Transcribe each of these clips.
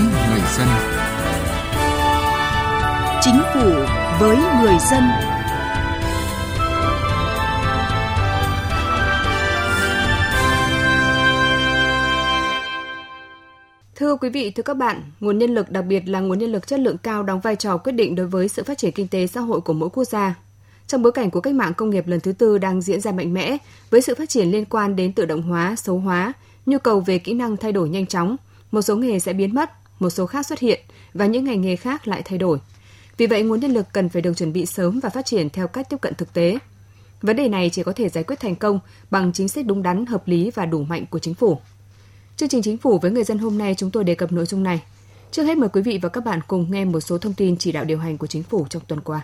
với người dân. Chính phủ với người dân. Thưa quý vị, thưa các bạn, nguồn nhân lực, đặc biệt là nguồn nhân lực chất lượng cao, đóng vai trò quyết định đối với sự phát triển kinh tế xã hội của mỗi quốc gia. Trong bối cảnh của cách mạng công nghiệp lần thứ tư đang diễn ra mạnh mẽ, với sự phát triển liên quan đến tự động hóa, số hóa, nhu cầu về kỹ năng thay đổi nhanh chóng, một số nghề sẽ biến mất, một số khác xuất hiện và những ngành nghề khác lại thay đổi. Vì vậy, nguồn nhân lực cần phải được chuẩn bị sớm và phát triển theo cách tiếp cận thực tế. Vấn đề này chỉ có thể giải quyết thành công bằng chính sách đúng đắn, hợp lý và đủ mạnh của chính phủ. Chương trình Chính phủ với người dân hôm nay chúng tôi đề cập nội dung này. Trước hết mời quý vị và các bạn cùng nghe một số thông tin chỉ đạo điều hành của Chính phủ trong tuần qua.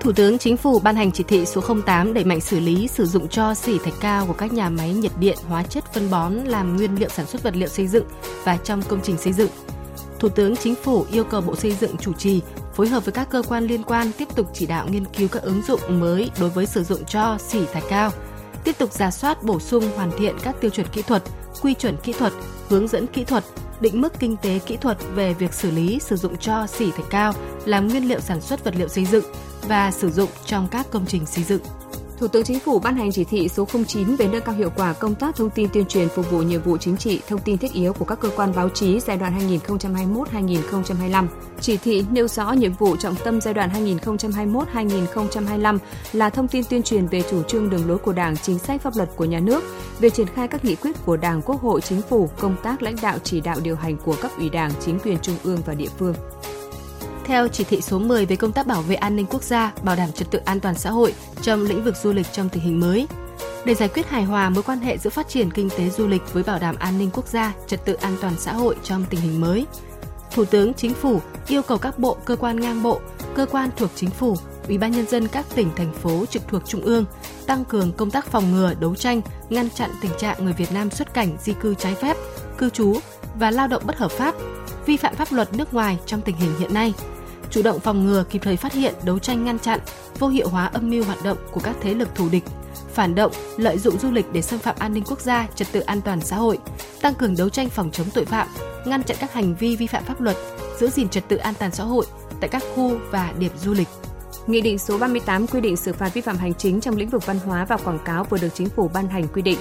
Thủ tướng Chính phủ ban hành chỉ thị số 08 đẩy mạnh xử lý, sử dụng tro xỉ thạch cao của các nhà máy nhiệt điện, hóa chất, phân bón làm nguyên liệu sản xuất vật liệu xây dựng và trong công trình xây dựng. Thủ tướng Chính phủ yêu cầu Bộ Xây dựng chủ trì, phối hợp với các cơ quan liên quan tiếp tục chỉ đạo nghiên cứu các ứng dụng mới đối với sử dụng tro xỉ thạch cao, tiếp tục rà soát, bổ sung, hoàn thiện các tiêu chuẩn kỹ thuật, quy chuẩn kỹ thuật, hướng dẫn kỹ thuật, định mức kinh tế kỹ thuật về việc xử lý, sử dụng tro xỉ thạch cao làm nguyên liệu sản xuất vật liệu xây dựng và sử dụng trong các công trình xây dựng. Thủ tướng Chính phủ ban hành chỉ thị số 09 về nâng cao hiệu quả công tác thông tin tuyên truyền phục vụ nhiệm vụ chính trị, thông tin thiết yếu của các cơ quan báo chí giai đoạn 2021-2025. Chỉ thị nêu rõ nhiệm vụ trọng tâm giai đoạn 2021-2025 là thông tin tuyên truyền về chủ trương đường lối của Đảng, chính sách pháp luật của nhà nước, về triển khai các nghị quyết của Đảng, Quốc hội, Chính phủ, công tác lãnh đạo chỉ đạo điều hành của cấp ủy Đảng, chính quyền trung ương và địa phương. Theo chỉ thị số 10 về công tác bảo vệ an ninh quốc gia, bảo đảm trật tự an toàn xã hội trong lĩnh vực du lịch trong tình hình mới. Để giải quyết hài hòa mối quan hệ giữa phát triển kinh tế du lịch với bảo đảm an ninh quốc gia, trật tự an toàn xã hội trong tình hình mới, Thủ tướng Chính phủ yêu cầu các bộ, cơ quan ngang bộ, cơ quan thuộc Chính phủ, Ủy ban nhân dân các tỉnh, thành phố trực thuộc Trung ương tăng cường công tác phòng ngừa, đấu tranh, ngăn chặn tình trạng người Việt Nam xuất cảnh, di cư trái phép, cư trú và lao động bất hợp pháp, vi phạm pháp luật nước ngoài trong tình hình hiện nay. Chủ động phòng ngừa, kịp thời phát hiện, đấu tranh ngăn chặn, vô hiệu hóa âm mưu hoạt động của các thế lực thù địch, phản động, lợi dụng du lịch để xâm phạm an ninh quốc gia, trật tự an toàn xã hội, tăng cường đấu tranh phòng chống tội phạm, ngăn chặn các hành vi vi phạm pháp luật, giữ gìn trật tự an toàn xã hội tại các khu và điểm du lịch. Nghị định số 38 quy định xử phạt vi phạm hành chính trong lĩnh vực văn hóa và quảng cáo vừa được Chính phủ ban hành quy định.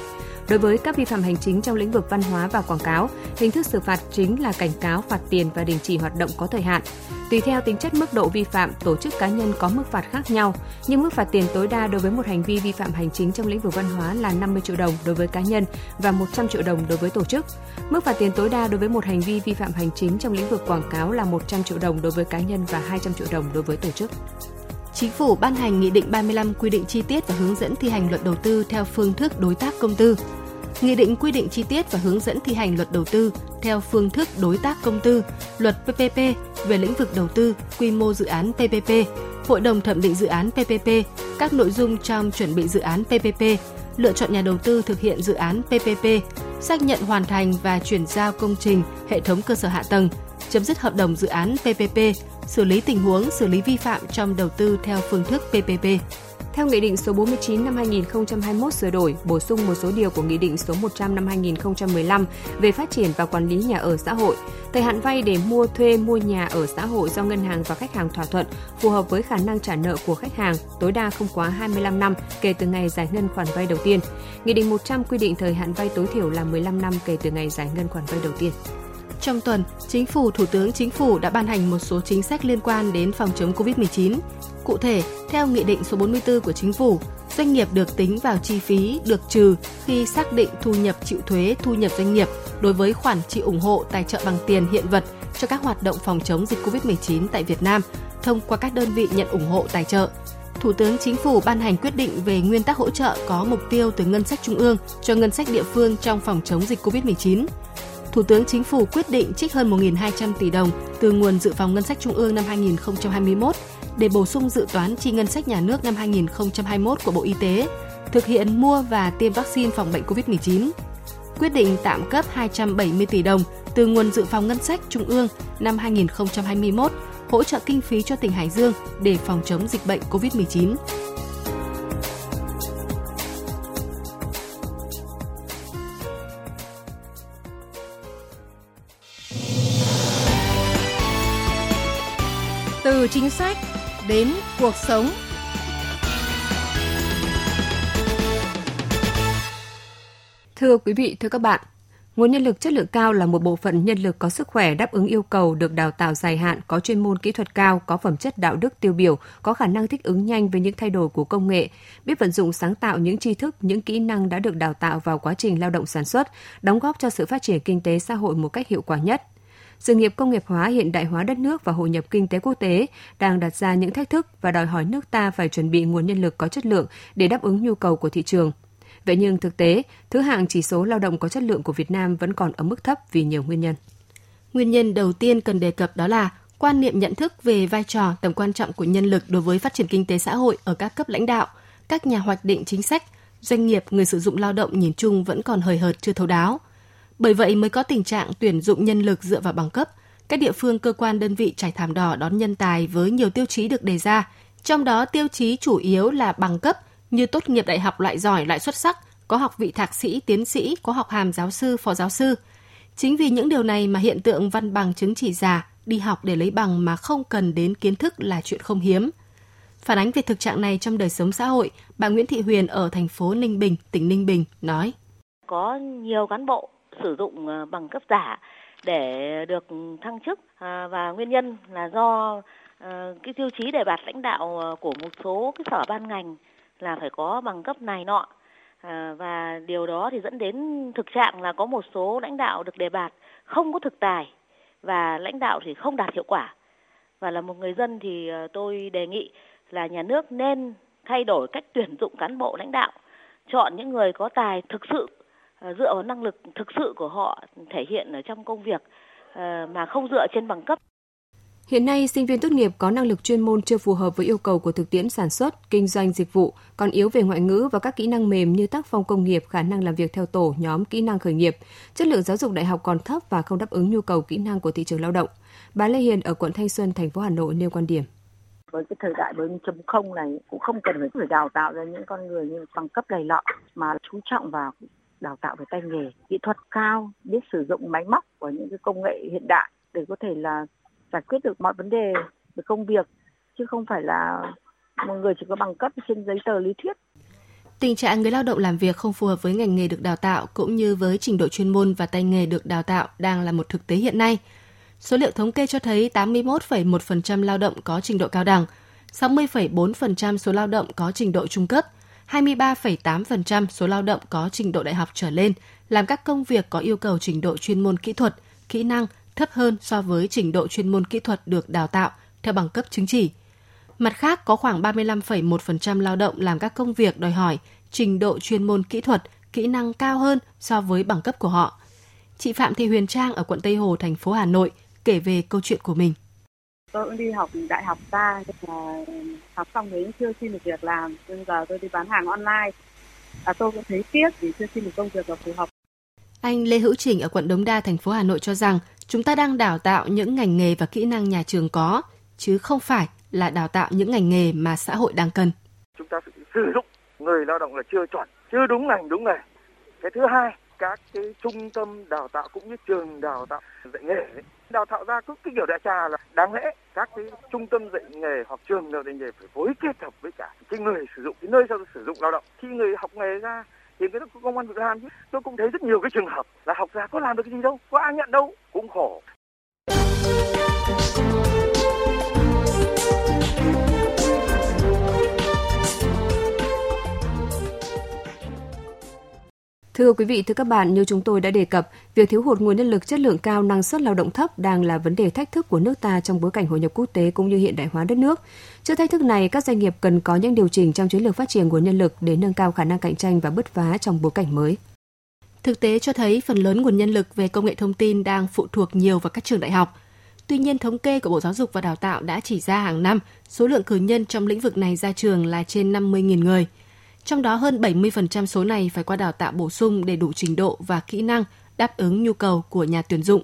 Đối với các vi phạm hành chính trong lĩnh vực văn hóa và quảng cáo, hình thức xử phạt chính là cảnh cáo, phạt tiền và đình chỉ hoạt động có thời hạn. Tùy theo tính chất mức độ vi phạm, tổ chức cá nhân có mức phạt khác nhau, nhưng mức phạt tiền tối đa đối với một hành vi vi phạm hành chính trong lĩnh vực văn hóa là 50 triệu đồng đối với cá nhân và 100 triệu đồng đối với tổ chức. Mức phạt tiền tối đa đối với một hành vi vi phạm hành chính trong lĩnh vực quảng cáo là 100 triệu đồng đối với cá nhân và 200 triệu đồng đối với tổ chức. Chính phủ ban hành Nghị định 35 quy định chi tiết và hướng dẫn thi hành luật đầu tư theo phương thức đối tác công tư. Nghị định quy định chi tiết và hướng dẫn thi hành luật đầu tư theo phương thức đối tác công tư, luật PPP về lĩnh vực đầu tư, quy mô dự án PPP, hội đồng thẩm định dự án PPP, các nội dung trong chuẩn bị dự án PPP, lựa chọn nhà đầu tư thực hiện dự án PPP, xác nhận hoàn thành và chuyển giao công trình, hệ thống cơ sở hạ tầng, chấm dứt hợp đồng dự án PPP, xử lý tình huống, xử lý vi phạm trong đầu tư theo phương thức PPP. Theo Nghị định số 49 năm 2021 sửa đổi, bổ sung một số điều của Nghị định số 100 năm 2015 về phát triển và quản lý nhà ở xã hội, thời hạn vay để mua, thuê, mua nhà ở xã hội do ngân hàng và khách hàng thỏa thuận phù hợp với khả năng trả nợ của khách hàng, tối đa không quá 25 năm kể từ ngày giải ngân khoản vay đầu tiên. Nghị định 100 quy định thời hạn vay tối thiểu là 15 năm kể từ ngày giải ngân khoản vay đầu tiên. Trong tuần, Chính phủ, Thủ tướng Chính phủ đã ban hành một số chính sách liên quan đến phòng chống COVID-19. Cụ thể, theo Nghị định số 44 của Chính phủ, doanh nghiệp được tính vào chi phí được trừ khi xác định thu nhập chịu thuế thu nhập doanh nghiệp đối với khoản chi ủng hộ tài trợ bằng tiền hiện vật cho các hoạt động phòng chống dịch COVID-19 tại Việt Nam thông qua các đơn vị nhận ủng hộ tài trợ. Thủ tướng Chính phủ ban hành quyết định về nguyên tắc hỗ trợ có mục tiêu từ ngân sách trung ương cho ngân sách địa phương trong phòng chống dịch COVID-19. Thủ tướng Chính phủ quyết định trích hơn 1.200 tỷ đồng từ nguồn dự phòng ngân sách trung ương năm 2021 để bổ sung dự toán chi ngân sách nhà nước năm 2021 của Bộ Y tế, thực hiện mua và tiêm vaccine phòng bệnh COVID-19. Quyết định tạm cấp 270 tỷ đồng từ nguồn dự phòng ngân sách trung ương năm 2021 hỗ trợ kinh phí cho tỉnh Hải Dương để phòng chống dịch bệnh COVID-19. từ chính sách đến cuộc sống. Thưa quý vị, thưa các bạn, nguồn nhân lực chất lượng cao là một bộ phận nhân lực có sức khỏe đáp ứng yêu cầu được đào tạo dài hạn, có chuyên môn kỹ thuật cao, có phẩm chất đạo đức tiêu biểu, có khả năng thích ứng nhanh với những thay đổi của công nghệ, biết vận dụng sáng tạo những tri thức, những kỹ năng đã được đào tạo vào quá trình lao động sản xuất, đóng góp cho sự phát triển kinh tế xã hội một cách hiệu quả nhất. Sự nghiệp công nghiệp hóa, hiện đại hóa đất nước và hội nhập kinh tế quốc tế đang đặt ra những thách thức và đòi hỏi nước ta phải chuẩn bị nguồn nhân lực có chất lượng để đáp ứng nhu cầu của thị trường. Vậy nhưng thực tế, thứ hạng chỉ số lao động có chất lượng của Việt Nam vẫn còn ở mức thấp vì nhiều nguyên nhân. Nguyên nhân đầu tiên cần đề cập đó là quan niệm nhận thức về vai trò, tầm quan trọng của nhân lực đối với phát triển kinh tế xã hội ở các cấp lãnh đạo, các nhà hoạch định chính sách, doanh nghiệp, người sử dụng lao động nhìn chung vẫn còn hời hợt, chưa thấu đáo. Bởi vậy mới có tình trạng tuyển dụng nhân lực dựa vào bằng cấp. Các địa phương, cơ quan, đơn vị trải thảm đỏ đón nhân tài với nhiều tiêu chí được đề ra. Trong đó tiêu chí chủ yếu là bằng cấp, như tốt nghiệp đại học loại giỏi, loại xuất sắc, có học vị thạc sĩ, tiến sĩ, có học hàm giáo sư, phó giáo sư. Chính vì những điều này mà hiện tượng văn bằng chứng chỉ giả, đi học để lấy bằng mà không cần đến kiến thức là chuyện không hiếm. Phản ánh về thực trạng này trong đời sống xã hội, bà Nguyễn Thị Huyền ở thành phố Ninh Bình, tỉnh Ninh Bình nói: Có nhiều cán bộ sử dụng bằng cấp giả để được thăng chức, và nguyên nhân là do cái tiêu chí đề bạt lãnh đạo của một số cái sở ban ngành là phải có bằng cấp này nọ, và điều đó thì dẫn đến thực trạng là có một số lãnh đạo được đề bạt không có thực tài và lãnh đạo thì không đạt hiệu quả. Và là một người dân thì tôi đề nghị là nhà nước nên thay đổi cách tuyển dụng cán bộ lãnh đạo, chọn những người có tài thực sự, dựa vào năng lực thực sự của họ thể hiện ở trong công việc mà không dựa trên bằng cấp. Hiện nay, sinh viên tốt nghiệp có năng lực chuyên môn chưa phù hợp với yêu cầu của thực tiễn sản xuất, kinh doanh, dịch vụ, còn yếu về ngoại ngữ và các kỹ năng mềm như tác phong công nghiệp, khả năng làm việc theo tổ, nhóm, kỹ năng khởi nghiệp. Chất lượng giáo dục đại học còn thấp và không đáp ứng nhu cầu kỹ năng của thị trường lao động. Bà Lê Hiền ở quận Thanh Xuân, thành phố Hà Nội nêu quan điểm. Với cái thời đại 4.0 này cũng không cần phải đào tạo ra những con người như bằng cấp lầy lọ, mà chú trọng vào đào tạo về tay nghề, kỹ thuật cao, biết sử dụng máy móc và những cái công nghệ hiện đại để có thể là giải quyết được mọi vấn đề về công việc, chứ không phải là một người chỉ có bằng cấp trên giấy tờ lý thuyết. Tình trạng người lao động làm việc không phù hợp với ngành nghề được đào tạo cũng như với trình độ chuyên môn và tay nghề được đào tạo đang là một thực tế hiện nay. Số liệu thống kê cho thấy 81,1% lao động có trình độ cao đẳng, 60,4% số lao động có trình độ trung cấp, 23,8% số lao động có trình độ đại học trở lên, làm các công việc có yêu cầu trình độ chuyên môn kỹ thuật, kỹ năng thấp hơn so với trình độ chuyên môn kỹ thuật được đào tạo theo bằng cấp chứng chỉ. Mặt khác, có khoảng 35,1% lao động làm các công việc đòi hỏi trình độ chuyên môn kỹ thuật, kỹ năng cao hơn so với bằng cấp của họ. Chị Phạm Thị Huyền Trang ở quận Tây Hồ, thành phố Hà Nội kể về câu chuyện của mình. Tôi cũng đi học đại học ra, học xong đấy chưa xin được việc làm, nhưng giờ tôi đi bán hàng online. Tôi cũng thấy tiếc vì chưa xin được công việc và phù hợp. Anh Lê Hữu Trình ở quận Đống Đa, thành phố Hà Nội cho rằng chúng ta đang đào tạo những ngành nghề và kỹ năng nhà trường có, chứ không phải là đào tạo những ngành nghề mà xã hội đang cần. Chúng ta sử dụng người lao động là chưa chuẩn, chưa đúng ngành đúng nghề. Cái thứ hai, các cái trung tâm đào tạo cũng như trường đào tạo dạy nghề ấy, đào tạo ra cái kiểu đại trà là đáng lẽ các cái trung tâm dạy nghề hoặc trường đào tạo nghề phải phối kết hợp với cả cái người sử dụng, cái nơi sử dụng lao động. Khi người học nghề ra thì cái công an việc làm, chứ tôi cũng thấy rất nhiều cái trường hợp là học ra có làm được cái gì đâu, có ai nhận đâu, cũng khổ. Thưa quý vị, thưa các bạn, như chúng tôi đã đề cập, việc thiếu hụt nguồn nhân lực chất lượng cao, năng suất lao động thấp đang là vấn đề thách thức của nước ta trong bối cảnh hội nhập quốc tế cũng như hiện đại hóa đất nước. Trước thách thức này, các doanh nghiệp cần có những điều chỉnh trong chiến lược phát triển nguồn nhân lực để nâng cao khả năng cạnh tranh và bứt phá trong bối cảnh mới. Thực tế cho thấy phần lớn nguồn nhân lực về công nghệ thông tin đang phụ thuộc nhiều vào các trường đại học. Tuy nhiên, thống kê của Bộ Giáo dục và Đào tạo đã chỉ ra hàng năm, số lượng cử nhân trong lĩnh vực này ra trường là trên 50.000 người. Trong đó hơn 70% số này phải qua đào tạo bổ sung để đủ trình độ và kỹ năng đáp ứng nhu cầu của nhà tuyển dụng.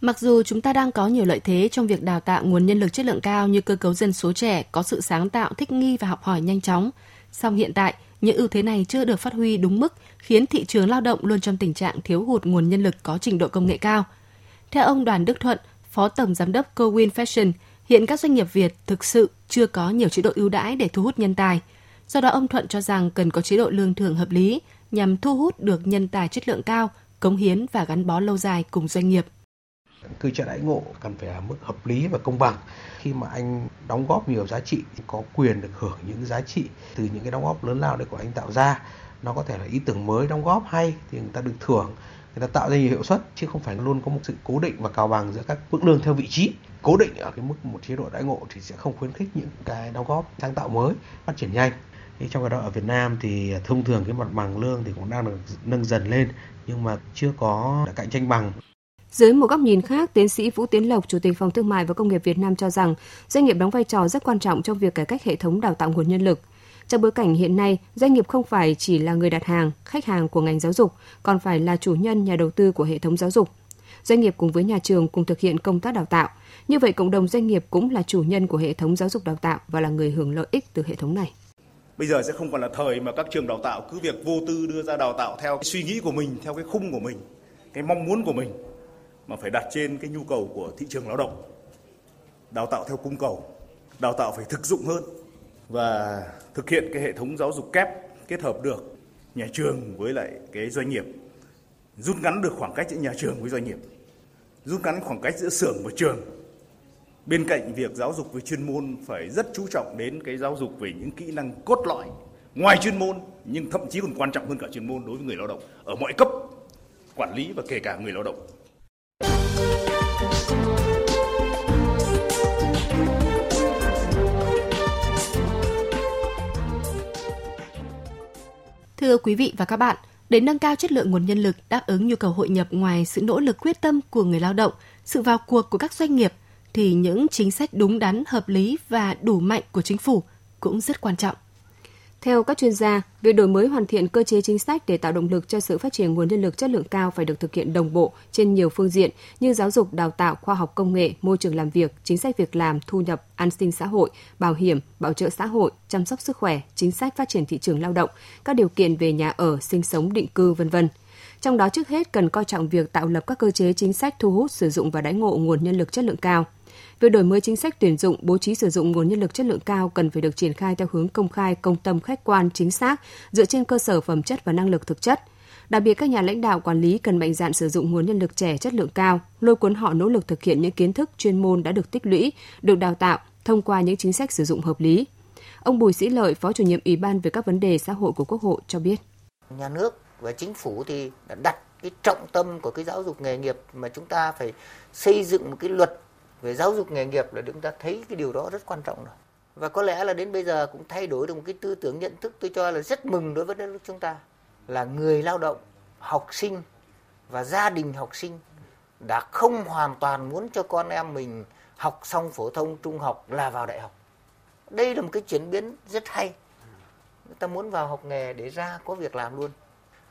Mặc dù chúng ta đang có nhiều lợi thế trong việc đào tạo nguồn nhân lực chất lượng cao như cơ cấu dân số trẻ, có sự sáng tạo, thích nghi và học hỏi nhanh chóng, song hiện tại những ưu thế này chưa được phát huy đúng mức, khiến thị trường lao động luôn trong tình trạng thiếu hụt nguồn nhân lực có trình độ công nghệ cao. Theo ông Đoàn Đức Thuận, Phó Tổng Giám đốc Cowin Fashion, Hiện các doanh nghiệp Việt thực sự chưa có nhiều chế độ ưu đãi để thu hút nhân tài. Do đó, ông Thuận cho rằng cần có chế độ lương thưởng hợp lý nhằm thu hút được nhân tài chất lượng cao, cống hiến và gắn bó lâu dài cùng doanh nghiệp. Cơ chế đãi ngộ cần phải ở mức hợp lý và công bằng. Khi mà anh đóng góp nhiều giá trị, có quyền được hưởng những giá trị từ những cái đóng góp lớn lao đấy của anh tạo ra. Nó có thể là ý tưởng mới đóng góp hay thì người ta được thưởng, người ta tạo ra nhiều hiệu suất, chứ không phải luôn có một sự cố định và cào bằng giữa các mức lương theo vị trí. Cố định ở cái mức một chế độ đãi ngộ thì sẽ không khuyến khích những cái đóng góp sáng tạo mới, phát triển nhanh. Trong cái đó ở Việt Nam thì thông thường cái mặt bằng lương thì cũng đang được nâng dần lên, nhưng mà chưa có cạnh tranh bằng. Dưới một góc nhìn khác, tiến sĩ Vũ Tiến Lộc, Chủ tịch Phòng Thương mại và Công nghiệp Việt Nam cho rằng doanh nghiệp đóng vai trò rất quan trọng trong việc cải cách hệ thống đào tạo nguồn nhân lực. Trong bối cảnh hiện nay, doanh nghiệp không phải chỉ là người đặt hàng, khách hàng của ngành giáo dục, còn phải là chủ nhân, nhà đầu tư của hệ thống giáo dục. Doanh nghiệp cùng với nhà trường cùng thực hiện công tác đào tạo. Như vậy, cộng đồng doanh nghiệp cũng là chủ nhân của hệ thống giáo dục đào tạo và là người hưởng lợi ích từ hệ thống này. Bây giờ sẽ không còn là thời mà các trường đào tạo cứ việc vô tư đưa ra đào tạo theo suy nghĩ của mình, theo cái khung của mình, cái mong muốn của mình, mà phải đặt trên cái nhu cầu của thị trường lao động. Đào tạo theo cung cầu, đào tạo phải thực dụng hơn và thực hiện cái hệ thống giáo dục kép kết hợp được nhà trường với lại cái doanh nghiệp, rút ngắn được khoảng cách giữa nhà trường với doanh nghiệp, rút ngắn khoảng cách giữa xưởng và trường. Bên cạnh việc giáo dục về chuyên môn phải rất chú trọng đến cái giáo dục về những kỹ năng cốt lõi ngoài chuyên môn, nhưng thậm chí còn quan trọng hơn cả chuyên môn đối với người lao động ở mọi cấp quản lý và kể cả người lao động. Thưa quý vị và các bạn, để nâng cao chất lượng nguồn nhân lực đáp ứng nhu cầu hội nhập, ngoài sự nỗ lực quyết tâm của người lao động, sự vào cuộc của các doanh nghiệp, thì những chính sách đúng đắn, hợp lý và đủ mạnh của chính phủ cũng rất quan trọng. Theo các chuyên gia, việc đổi mới hoàn thiện cơ chế chính sách để tạo động lực cho sự phát triển nguồn nhân lực chất lượng cao phải được thực hiện đồng bộ trên nhiều phương diện như giáo dục, đào tạo, khoa học công nghệ, môi trường làm việc, chính sách việc làm, thu nhập, an sinh xã hội, bảo hiểm, bảo trợ xã hội, chăm sóc sức khỏe, chính sách phát triển thị trường lao động, các điều kiện về nhà ở, sinh sống, định cư, v.v. Trong đó trước hết cần coi trọng việc tạo lập các cơ chế chính sách thu hút, sử dụng và đãi ngộ nguồn nhân lực chất lượng cao. Việc đổi mới chính sách tuyển dụng, bố trí sử dụng nguồn nhân lực chất lượng cao cần phải được triển khai theo hướng công khai, công tâm, khách quan, chính xác, dựa trên cơ sở phẩm chất và năng lực thực chất. Đặc biệt, các nhà lãnh đạo quản lý cần mạnh dạn sử dụng nguồn nhân lực trẻ chất lượng cao, lôi cuốn họ nỗ lực thực hiện những kiến thức chuyên môn đã được tích lũy, được đào tạo thông qua những chính sách sử dụng hợp lý. Ông Bùi Sĩ Lợi, Phó Chủ nhiệm Ủy ban về các vấn đề xã hội của Quốc hội cho biết. Nhà nước và chính phủ thì đã đặt cái trọng tâm của cái giáo dục nghề nghiệp, mà chúng ta phải xây dựng một cái luật về giáo dục nghề nghiệp là chúng ta thấy cái điều đó rất quan trọng rồi. Và có lẽ là đến bây giờ cũng thay đổi được một cái tư tưởng nhận thức, tôi cho là rất mừng đối với đất nước chúng ta, là người lao động, học sinh và gia đình học sinh đã không hoàn toàn muốn cho con em mình học xong phổ thông, trung học là vào đại học. Đây là một cái chuyển biến rất hay. Người ta muốn vào học nghề để ra có việc làm luôn.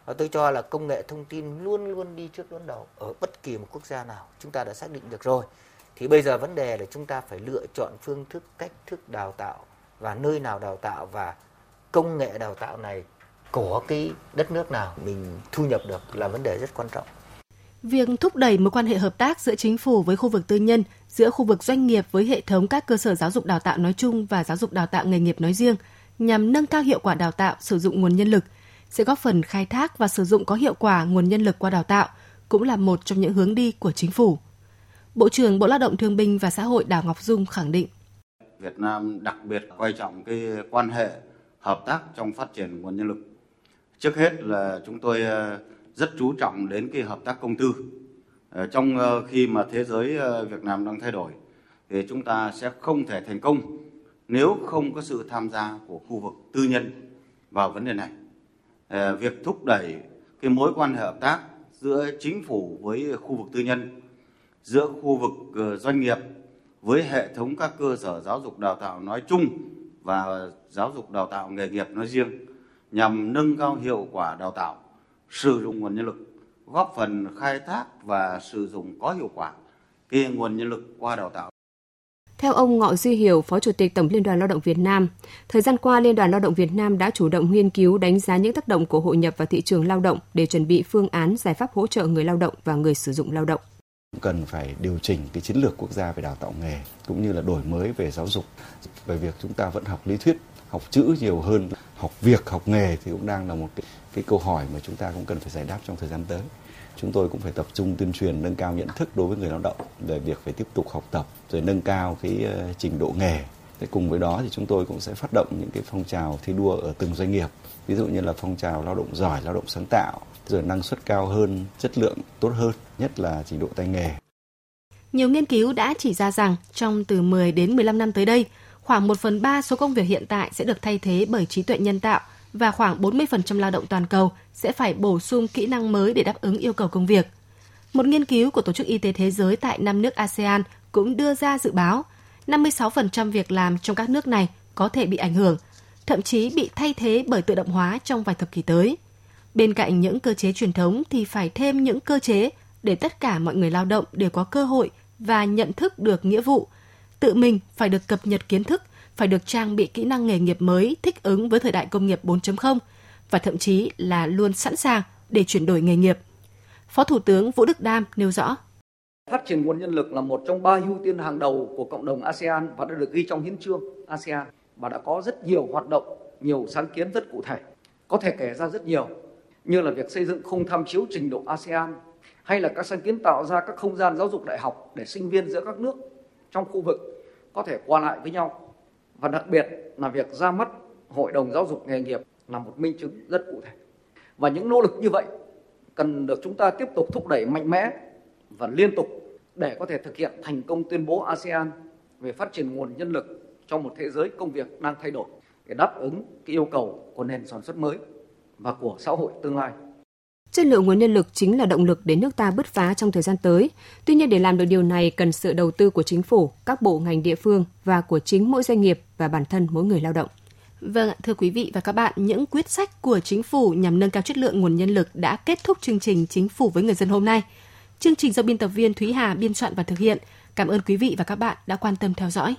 Và tôi cho là công nghệ thông tin luôn luôn đi trước đón đầu ở bất kỳ một quốc gia nào. Chúng ta đã xác định được rồi. Thì bây giờ vấn đề là chúng ta phải lựa chọn phương thức, cách thức đào tạo và nơi nào đào tạo và công nghệ đào tạo này của cái đất nước nào mình thu nhập được là vấn đề rất quan trọng. Việc thúc đẩy mối quan hệ hợp tác giữa chính phủ với khu vực tư nhân, giữa khu vực doanh nghiệp với hệ thống các cơ sở giáo dục đào tạo nói chung và giáo dục đào tạo nghề nghiệp nói riêng nhằm nâng cao hiệu quả đào tạo, sử dụng nguồn nhân lực sẽ góp phần khai thác và sử dụng có hiệu quả nguồn nhân lực qua đào tạo cũng là một trong những hướng đi của chính phủ. Bộ trưởng Bộ Lao động Thương binh và Xã hội Đào Ngọc Dung khẳng định: Việt Nam đặc biệt coi trọng cái quan hệ hợp tác trong phát triển nguồn nhân lực. Trước hết là chúng tôi rất chú trọng đến cái hợp tác công tư. Trong khi mà thế giới Việt Nam đang thay đổi thì chúng ta sẽ không thể thành công nếu không có sự tham gia của khu vực tư nhân vào vấn đề này. Việc thúc đẩy cái mối quan hệ hợp tác giữa chính phủ với khu vực tư nhân, giữa khu vực doanh nghiệp với hệ thống các cơ sở giáo dục đào tạo nói chung và giáo dục đào tạo nghề nghiệp nói riêng nhằm nâng cao hiệu quả đào tạo, sử dụng nguồn nhân lực, góp phần khai thác và sử dụng có hiệu quả cái nguồn nhân lực qua đào tạo. Theo ông Ngọ Duy Hiểu, Phó Chủ tịch Tổng Liên đoàn Lao động Việt Nam, thời gian qua Liên đoàn Lao động Việt Nam đã chủ động nghiên cứu đánh giá những tác động của hội nhập vào thị trường lao động để chuẩn bị phương án giải pháp hỗ trợ người lao động và người sử dụng lao động. Cần phải điều chỉnh cái chiến lược quốc gia về đào tạo nghề cũng như là đổi mới về giáo dục. Về việc chúng ta vẫn học lý thuyết, học chữ nhiều hơn, học việc, học nghề thì cũng đang là một cái câu hỏi mà chúng ta cũng cần phải giải đáp trong thời gian tới. Chúng tôi cũng phải tập trung tuyên truyền nâng cao nhận thức đối với người lao động về việc phải tiếp tục học tập rồi nâng cao cái trình độ nghề. Thế cùng với đó thì chúng tôi cũng sẽ phát động những cái phong trào thi đua ở từng doanh nghiệp. Ví dụ như là phong trào lao động giỏi, lao động sáng tạo, rồi năng suất cao hơn, chất lượng tốt hơn, nhất là trình độ tay nghề. Nhiều nghiên cứu đã chỉ ra rằng trong từ 10 đến 15 năm tới đây, khoảng 1/3 số công việc hiện tại sẽ được thay thế bởi trí tuệ nhân tạo và khoảng 40% lao động toàn cầu sẽ phải bổ sung kỹ năng mới để đáp ứng yêu cầu công việc. Một nghiên cứu của Tổ chức Y tế Thế giới tại 5 nước ASEAN cũng đưa ra dự báo 56% việc làm trong các nước này có thể bị ảnh hưởng, thậm chí bị thay thế bởi tự động hóa trong vài thập kỷ tới. Bên cạnh những cơ chế truyền thống thì phải thêm những cơ chế để tất cả mọi người lao động đều có cơ hội và nhận thức được nghĩa vụ. Tự mình phải được cập nhật kiến thức, phải được trang bị kỹ năng nghề nghiệp mới thích ứng với thời đại công nghiệp 4.0 và thậm chí là luôn sẵn sàng để chuyển đổi nghề nghiệp. Phó Thủ tướng Vũ Đức Đam nêu rõ. Phát triển nguồn nhân lực là một trong 3 ưu tiên hàng đầu của cộng đồng ASEAN và đã được ghi trong hiến chương ASEAN và đã có rất nhiều hoạt động, nhiều sáng kiến rất cụ thể. Có thể kể ra rất nhiều như là việc xây dựng khung tham chiếu trình độ ASEAN hay là các sáng kiến tạo ra các không gian giáo dục đại học để sinh viên giữa các nước trong khu vực có thể qua lại với nhau. Và đặc biệt là việc ra mắt Hội đồng Giáo dục Nghề nghiệp là một minh chứng rất cụ thể. Và những nỗ lực như vậy cần được chúng ta tiếp tục thúc đẩy mạnh mẽ và liên tục để có thể thực hiện thành công tuyên bố ASEAN về phát triển nguồn nhân lực trong một thế giới công việc đang thay đổi để đáp ứng cái yêu cầu của nền sản xuất mới và của xã hội tương lai. Chất lượng nguồn nhân lực chính là động lực để nước ta bứt phá trong thời gian tới. Tuy nhiên, để làm được điều này cần sự đầu tư của chính phủ, các bộ ngành địa phương và của chính mỗi doanh nghiệp và bản thân mỗi người lao động. Vâng ạ, thưa quý vị và các bạn, những quyết sách của chính phủ nhằm nâng cao chất lượng nguồn nhân lực đã kết thúc chương trình Chính phủ với người dân hôm nay. Chương trình do biên tập viên Thúy Hà biên soạn và thực hiện. Cảm ơn quý vị và các bạn đã quan tâm theo dõi.